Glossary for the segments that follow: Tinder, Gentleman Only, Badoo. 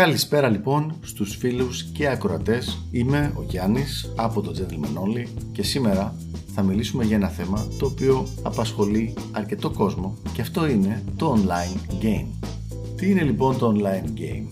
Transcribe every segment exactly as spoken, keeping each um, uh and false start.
Καλησπέρα λοιπόν στους φίλους και ακροατές, είμαι ο Γιάννης από το Gentleman Only και σήμερα θα μιλήσουμε για ένα θέμα το οποίο απασχολεί αρκετό κόσμο και αυτό είναι το online game. Τι είναι λοιπόν το online game?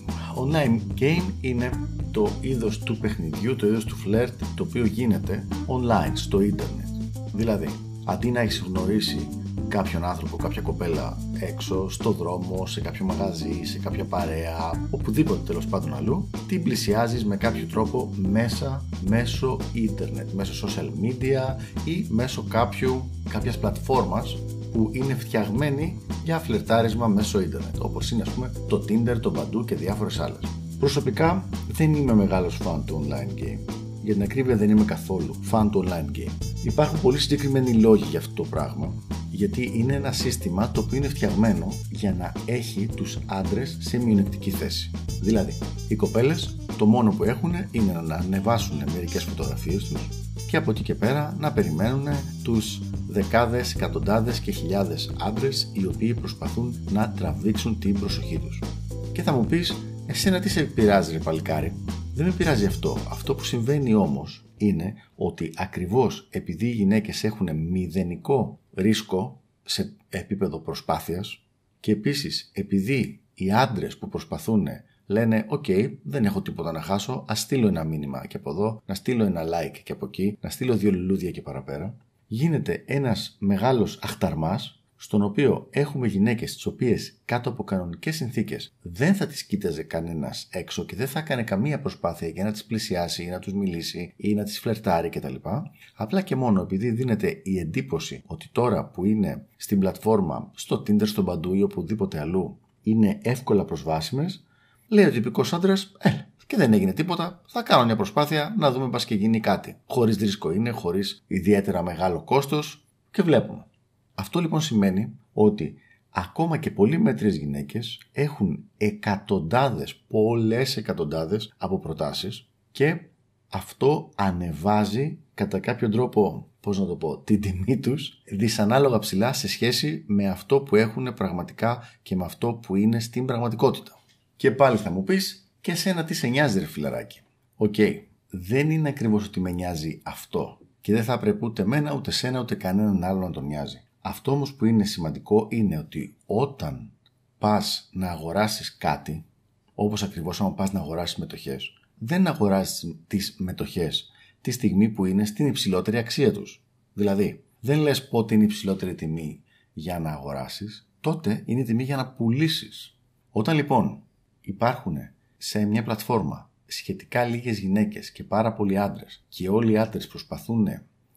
Online game είναι το είδος του παιχνιδιού, το είδος του φλερτ το οποίο γίνεται online στο ίντερνετ. Δηλαδή, αντί να έχεις γνωρίσει κάποιον άνθρωπο, κάποια κοπέλα έξω, στο δρόμο, σε κάποιο μαγαζί, σε κάποια παρέα, οπουδήποτε τέλος πάντων αλλού, την πλησιάζεις με κάποιο τρόπο μέσα, μέσω ίντερνετ, μέσω social media ή μέσω κάποιου, κάποιας πλατφόρμας που είναι φτιαγμένη για φλερτάρισμα μέσω ίντερνετ, όπως είναι ας πούμε το Tinder, το Badoo και διάφορες άλλες. Προσωπικά δεν είμαι μεγάλος φαν του online game. Για την ακρίβεια δεν είμαι καθόλου φαν του online game. Υπάρχουν πολύ συγκεκριμένοι λόγοι για αυτό το πράγμα. Γιατί είναι ένα σύστημα το οποίο είναι φτιαγμένο για να έχει τους άντρες σε μειονεκτική θέση. Δηλαδή, οι κοπέλες το μόνο που έχουν είναι να ανεβάσουν μερικές φωτογραφίες τους και από εκεί και πέρα να περιμένουν τους δεκάδες, εκατοντάδες και χιλιάδες άντρες οι οποίοι προσπαθούν να τραβήξουν την προσοχή τους. Και θα μου πεις, εσένα τι σε πειράζει ρε παλικάρι? Δεν με πειράζει αυτό. Αυτό που συμβαίνει όμως είναι ότι ακριβώς επειδή οι γυναίκες έχουν μηδενικό ρίσκο σε επίπεδο προσπάθειας και επίσης επειδή οι άντρες που προσπαθούν λένε «ΟΚ, okay, δεν έχω τίποτα να χάσω, ας στείλω ένα μήνυμα και από εδώ, να στείλω ένα like και από εκεί, να στείλω δύο λουλούδια και παραπέρα», γίνεται ένας μεγάλος αχταρμάς στον οποίο έχουμε γυναίκες τις οποίες κάτω από κανονικές συνθήκες δεν θα τις κοίταζε κανένας έξω και δεν θα έκανε καμία προσπάθεια για να τις πλησιάσει ή να τους μιλήσει ή να τις φλερτάρει κτλ. Απλά και μόνο επειδή δίνεται η εντύπωση ότι τώρα που είναι στην πλατφόρμα, στο Tinder, στο Badoo ή οπουδήποτε αλλού είναι εύκολα προσβάσιμες, λέει ο τυπικός άντρας, ε, και δεν έγινε τίποτα, θα κάνω μια προσπάθεια να δούμε πας και γίνει κάτι. Χωρίς ρίσκο είναι, χωρίς ιδιαίτερα μεγάλο κόστος και βλέπουμε. Αυτό λοιπόν σημαίνει ότι ακόμα και πολύ μέτριες γυναίκες έχουν εκατοντάδες, πολλές εκατοντάδες από προτάσεις και αυτό ανεβάζει κατά κάποιο τρόπο, πώς να το πω, την τιμή τους δυσανάλογα ψηλά σε σχέση με αυτό που έχουν πραγματικά και με αυτό που είναι στην πραγματικότητα. Και πάλι θα μου πεις, και εσένα τι σε νοιάζει ρε φιλαράκι? Οκ, okay, δεν είναι ακριβώς ότι με νοιάζει αυτό και δεν θα έπρεπε ούτε εμένα, ούτε σένα, ούτε κανέναν άλλο να τον νοιάζει. Αυτό όμως που είναι σημαντικό είναι ότι όταν πας να αγοράσεις κάτι, όπως ακριβώς όταν πας να αγοράσεις μετοχές, δεν αγοράζεις τις μετοχές τη στιγμή που είναι στην υψηλότερη αξία τους. Δηλαδή, δεν λες πότε είναι η υψηλότερη τιμή για να αγοράσεις, τότε είναι η τιμή για να πουλήσεις. Όταν λοιπόν υπάρχουν σε μια πλατφόρμα σχετικά λίγες γυναίκες και πάρα πολλοί άντρες και όλοι οι άντρες προσπαθούν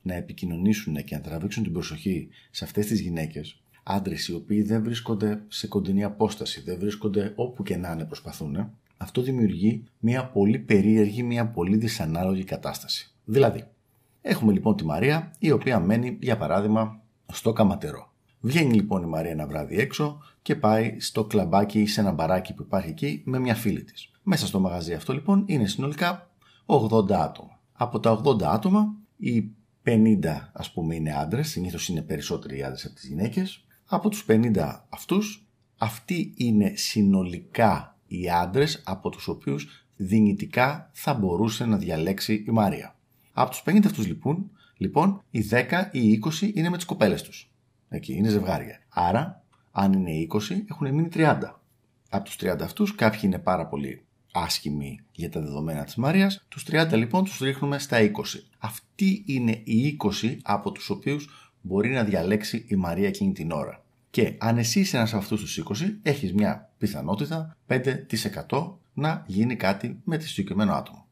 να επικοινωνήσουν και να τραβήξουν την προσοχή σε αυτές τις γυναίκες, άντρες οι οποίοι δεν βρίσκονται σε κοντινή απόσταση, δεν βρίσκονται όπου και να είναι, προσπαθούν, αυτό δημιουργεί μια πολύ περίεργη, μια πολύ δυσανάλογη κατάσταση. Δηλαδή, έχουμε λοιπόν τη Μαρία, η οποία μένει, για παράδειγμα, στο Καματερό. Βγαίνει λοιπόν η Μαρία ένα βράδυ έξω και πάει στο κλαμπάκι ή σε ένα μπαράκι που υπάρχει εκεί με μια φίλη της. Μέσα στο μαγαζί αυτό λοιπόν είναι συνολικά ογδόντα άτομα. Από τα ογδόντα άτομα, οι πενήντα ας πούμε είναι άντρες, συνήθως είναι περισσότεροι άντρες από τις γυναίκες. Από τους πενήντα αυτούς, αυτοί είναι συνολικά οι άντρες από τους οποίους δυνητικά θα μπορούσε να διαλέξει η Μαρία. Από τους πενήντα αυτούς λοιπόν, λοιπόν οι δέκα ή οι είκοσι είναι με τις κοπέλες τους. Εκεί είναι ζευγάρια. Άρα, αν είναι είκοσι, έχουν μείνει τριάντα. Από τους τριάντα αυτούς, κάποιοι είναι πάρα πολύ άσχημοι για τα δεδομένα της Μαρίας, τους τριάντα λοιπόν τους ρίχνουμε στα είκοσι. Αυτοί είναι οι είκοσι από τους οποίους μπορεί να διαλέξει η Μαρία εκείνη την ώρα. Και αν εσύ είσαι ένας από αυτούς τους είκοσι, έχεις μια πιθανότητα πέντε τοις εκατό να γίνει κάτι με το συγκεκριμένο άτομο.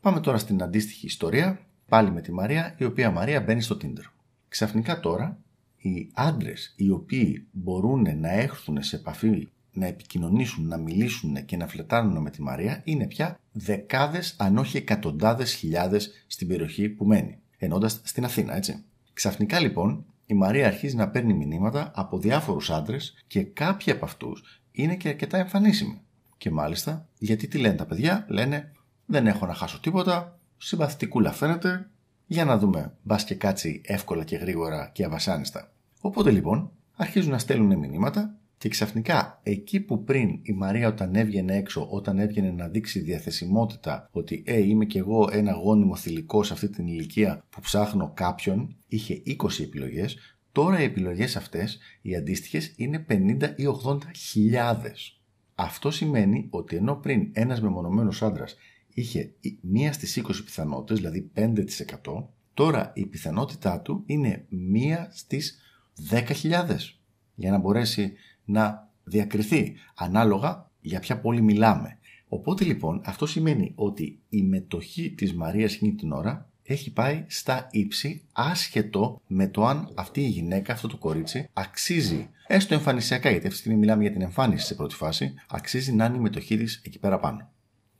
Πάμε τώρα στην αντίστοιχη ιστορία, πάλι με τη Μαρία, η οποία Μαρία μπαίνει στο Tinder. Ξαφνικά τώρα, οι άντρες οι οποίοι μπορούν να έρθουν σε επαφή, να επικοινωνήσουν, να μιλήσουν και να φλετάρουν με τη Μαρία είναι πια δεκάδες αν όχι εκατοντάδες χιλιάδες στην περιοχή που μένει, ενώντας στην Αθήνα, έτσι. Ξαφνικά λοιπόν η Μαρία αρχίζει να παίρνει μηνύματα από διάφορους άντρες και κάποιοι από αυτούς είναι και αρκετά εμφανίσιμοι. Και μάλιστα, γιατί τι λένε τα παιδιά, λένε δεν έχω να χάσω τίποτα, συμπαθητικούλα φαίνεται, για να δούμε, μπας και κάτσει εύκολα και γρήγορα και αβασάνιστα. Οπότε λοιπόν αρχίζουν να στέλνουν μηνύματα. Και ξαφνικά, εκεί που πριν η Μαρία όταν έβγαινε έξω, όταν έβγαινε να δείξει διαθεσιμότητα ότι «Ε, είμαι κι εγώ ένα γόνιμο θηλυκό σε αυτή την ηλικία που ψάχνω κάποιον», είχε είκοσι επιλογές, τώρα οι επιλογές αυτές, οι αντίστοιχες, είναι πενήντα ή ογδόντα χιλιάδες. Αυτό σημαίνει ότι ενώ πριν ένας μεμονωμένος άντρας είχε μία στις είκοσι πιθανότητες, δηλαδή πέντε τοις εκατό, τώρα η πιθανότητά του είναι μία στις δέκα χιλιάδες για να μπορέσει να διακριθεί ανάλογα για ποια πόλη μιλάμε. Οπότε λοιπόν αυτό σημαίνει ότι η μετοχή της Μαρίας εκείνη την ώρα έχει πάει στα ύψη άσχετο με το αν αυτή η γυναίκα, αυτό το κορίτσι, αξίζει, έστω εμφανισιακά, γιατί αυτή τη στιγμή μιλάμε για την εμφάνιση σε πρώτη φάση, αξίζει να είναι η μετοχή της εκεί πέρα πάνω.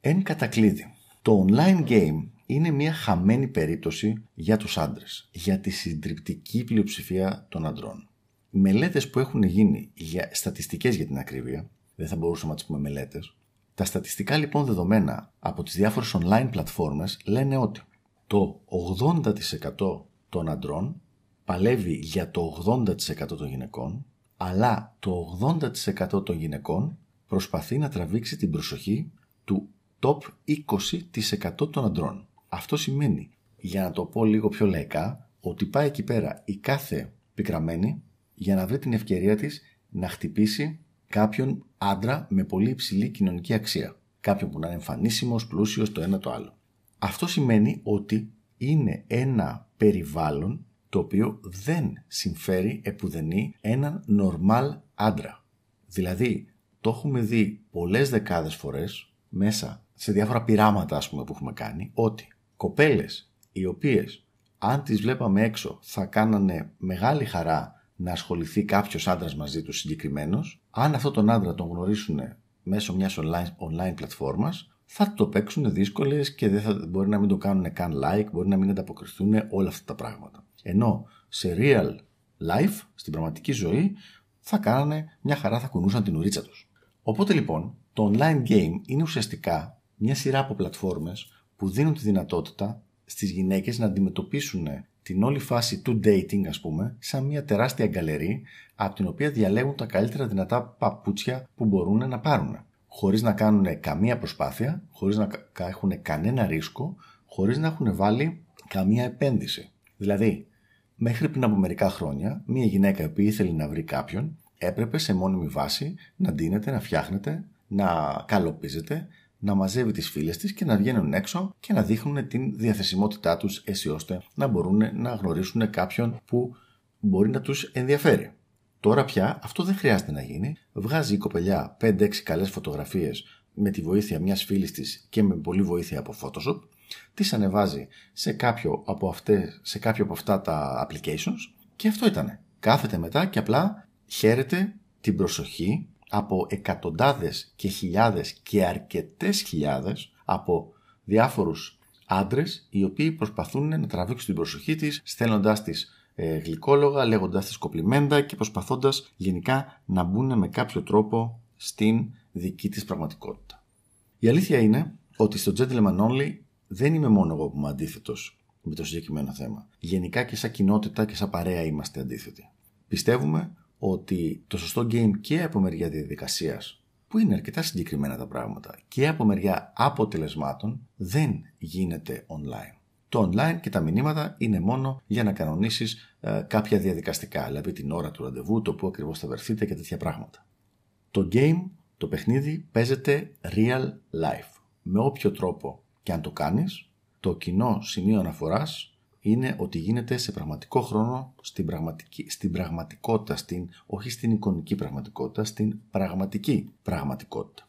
Εν κατακλείδη, το online game είναι μια χαμένη περίπτωση για τους άντρες, για τη συντριπτική πλειοψηφία των αντρών. Μελέτες που έχουν γίνει, για στατιστικές για την ακρίβεια, δεν θα μπορούσαμε να τις πούμε μελέτες, τα στατιστικά λοιπόν δεδομένα από τις διάφορες online πλατφόρμες λένε ότι το ογδόντα τοις εκατό των αντρών παλεύει για το ογδόντα τοις εκατό των γυναικών, αλλά το ογδόντα τοις εκατό των γυναικών προσπαθεί να τραβήξει την προσοχή του top είκοσι τοις εκατό των αντρών. Αυτό σημαίνει, για να το πω λίγο πιο λαϊκά, ότι πάει εκεί πέρα η κάθε πικραμένη για να βρει την ευκαιρία της να χτυπήσει κάποιον άντρα με πολύ υψηλή κοινωνική αξία. Κάποιον που να είναι εμφανίσιμος, πλούσιος, το ένα το άλλο. Αυτό σημαίνει ότι είναι ένα περιβάλλον το οποίο δεν συμφέρει επουδενή έναν νορμάλ άντρα. Δηλαδή, το έχουμε δει πολλές δεκάδες φορές μέσα σε διάφορα πειράματα, ας πούμε, που έχουμε κάνει, ότι κοπέλες οι οποίες, αν τις βλέπαμε έξω, θα κάνανε μεγάλη χαρά να ασχοληθεί κάποιος άντρας μαζί του συγκεκριμένος, αν αυτόν τον άντρα τον γνωρίσουν μέσω μιας online, online πλατφόρμας, θα το παίξουν δύσκολες και δεν θα, μπορεί να μην το κάνουν καν like, μπορεί να μην ανταποκριθούν, όλα αυτά τα πράγματα. Ενώ σε real life, στην πραγματική ζωή, θα κάνανε μια χαρά, θα κουνούσαν την ουρίτσα τους. Οπότε λοιπόν, το online game είναι ουσιαστικά μια σειρά από πλατφόρμες που δίνουν τη δυνατότητα στις γυναίκες να αντιμετωπίσουν την όλη φάση του dating, ας πούμε, σαν μια τεράστια γκαλερί από την οποία διαλέγουν τα καλύτερα δυνατά παπούτσια που μπορούν να πάρουν, χωρίς να κάνουν καμία προσπάθεια, χωρίς να έχουν κανένα ρίσκο, χωρίς να έχουν βάλει καμία επένδυση. Δηλαδή, μέχρι πριν από μερικά χρόνια, μια γυναίκα η οποία ήθελε να βρει κάποιον, έπρεπε σε μόνιμη βάση να ντύνεται, να φτιάχνεται, να καλοπίζεται, να μαζεύει τις φίλες της και να βγαίνουν έξω και να δείχνουν την διαθεσιμότητά τους έτσι ώστε να μπορούν να γνωρίσουν κάποιον που μπορεί να τους ενδιαφέρει. Τώρα πια αυτό δεν χρειάζεται να γίνει. Βγάζει η κοπελιά πέντε έξι καλές φωτογραφίες με τη βοήθεια μιας φίλης της και με πολλή βοήθεια από Photoshop, τις ανεβάζει σε κάποιο από, αυτές, σε κάποιο από αυτά τα applications και αυτό ήτανε. Κάθεται μετά και απλά χαίρεται την προσοχή από εκατοντάδες και χιλιάδες και αρκετές χιλιάδες από διάφορους άντρες οι οποίοι προσπαθούν να τραβήξουν την προσοχή της, στέλνοντάς της ε, γλυκόλογα, λέγοντάς της κοπλιμέντα και προσπαθώντας γενικά να μπουν με κάποιο τρόπο στην δική της πραγματικότητα. Η αλήθεια είναι ότι στο Gentleman Only δεν είμαι μόνο εγώ που είμαι αντίθετος με το συγκεκριμένο θέμα. Γενικά και σαν κοινότητα και σαν παρέα είμαστε αντίθετοι. Πιστεύουμε ότι το σωστό game και από μεριά διαδικασίας, που είναι αρκετά συγκεκριμένα τα πράγματα, και από μεριά αποτελεσμάτων δεν γίνεται online. Το online και τα μηνύματα είναι μόνο για να κανονίσεις ε, κάποια διαδικαστικά, δηλαδή την ώρα του ραντεβού, το που ακριβώς θα βρεθείτε και τέτοια πράγματα. Το game, το παιχνίδι, παίζεται real life. Με όποιο τρόπο και αν το κάνεις, το κοινό σημείο αναφοράς είναι ότι γίνεται σε πραγματικό χρόνο, στην, πραγματική, στην πραγματικότητα, στην, όχι στην εικονική πραγματικότητα, στην πραγματική πραγματικότητα.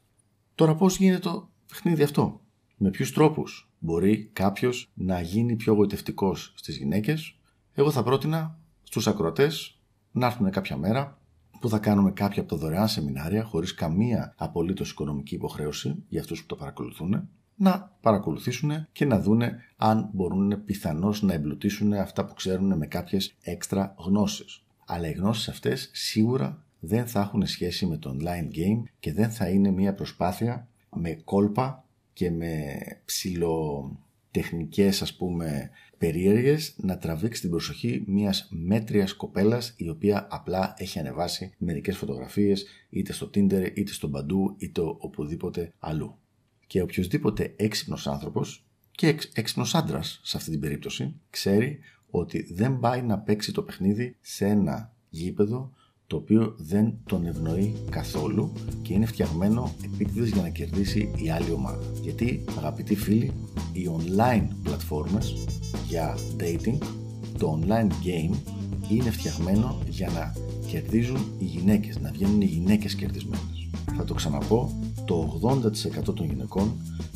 Τώρα πώς γίνεται το παιχνίδι αυτό? Με ποιους τρόπους μπορεί κάποιος να γίνει πιο γοητευτικός στις γυναίκες? Εγώ θα πρότεινα στους ακροατές να έρθουν κάποια μέρα που θα κάνουμε κάποια από τα δωρεάν σεμινάρια χωρίς καμία απολύτως οικονομική υποχρέωση για αυτούς που το παρακολουθούν, να παρακολουθήσουν και να δούνε αν μπορούν πιθανώς να εμπλουτίσουν αυτά που ξέρουν με κάποιες έξτρα γνώσεις. Αλλά οι γνώσεις αυτές σίγουρα δεν θα έχουν σχέση με το online game και δεν θα είναι μια προσπάθεια με κόλπα και με ψηλο τεχνικές, ας πούμε, περίεργες, να τραβήξει την προσοχή μιας μέτριας κοπέλας η οποία απλά έχει ανεβάσει μερικές φωτογραφίες είτε στο Tinder, είτε στο Badoo, είτε οπουδήποτε αλλού. Και οποιοσδήποτε έξυπνος άνθρωπος και έξυπνος άντρας σε αυτή την περίπτωση ξέρει ότι δεν πάει να παίξει το παιχνίδι σε ένα γήπεδο το οποίο δεν τον ευνοεί καθόλου και είναι φτιαγμένο επίτηδες για να κερδίσει η άλλη ομάδα. Γιατί, αγαπητοί φίλοι, οι online πλατφόρμες για dating, το online game είναι φτιαγμένο για να κερδίζουν οι γυναίκες, να βγαίνουν οι γυναίκες κερδισμένες. Θα το ξαναπώ, το ογδόντα τοις εκατό των γυναικών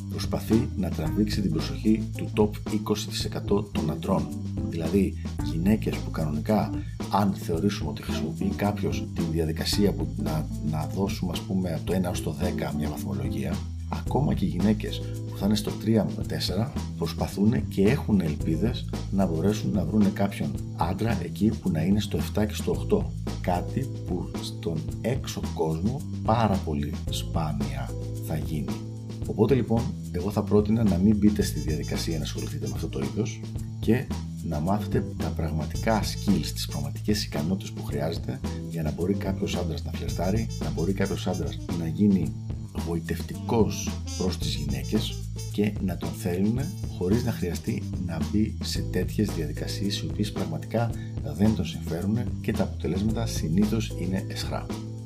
προσπαθεί να τραβήξει την προσοχή του top είκοσι τοις εκατό των αντρών. Δηλαδή, γυναίκες που κανονικά, αν θεωρήσουμε ότι χρησιμοποιεί κάποιος τη διαδικασία που να, να δώσουμε, ας πούμε, από το ένα ως το δέκα μια βαθμολογία, ακόμα και οι γυναίκες που θα είναι στο τρία με τέσσερα προσπαθούν και έχουν ελπίδες να μπορέσουν να βρουν κάποιον άντρα εκεί που να είναι στο επτά και στο οκτώ. Κάτι που στον έξω κόσμο πάρα πολύ σπάνια θα γίνει. Οπότε λοιπόν, εγώ θα πρότεινα να μην μπείτε στη διαδικασία να ασχοληθείτε με αυτό το είδος και να μάθετε τα πραγματικά skills, τις πραγματικές ικανότητες που χρειάζεται για να μπορεί κάποιος άντρας να φλερτάρει, να μπορεί κάποιος άντρας να γίνει γοητευτικός προς τις γυναίκες και να τον θέλουν χωρίς να χρειαστεί να μπει σε τέτοιες διαδικασίες οι οποίες πραγματικά δεν τον συμφέρουν και τα αποτελέσματα συνήθως είναι αισχρά.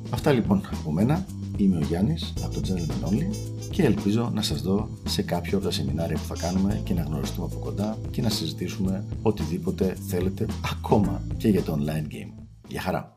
Αυτά λοιπόν από μένα. Είμαι ο Γιάννης από το Gentleman Only και ελπίζω να σας δω σε κάποιο από τα σεμινάρια που θα κάνουμε και να γνωριστούμε από κοντά και να συζητήσουμε οτιδήποτε θέλετε, ακόμα και για το online game. Γεια χαρά!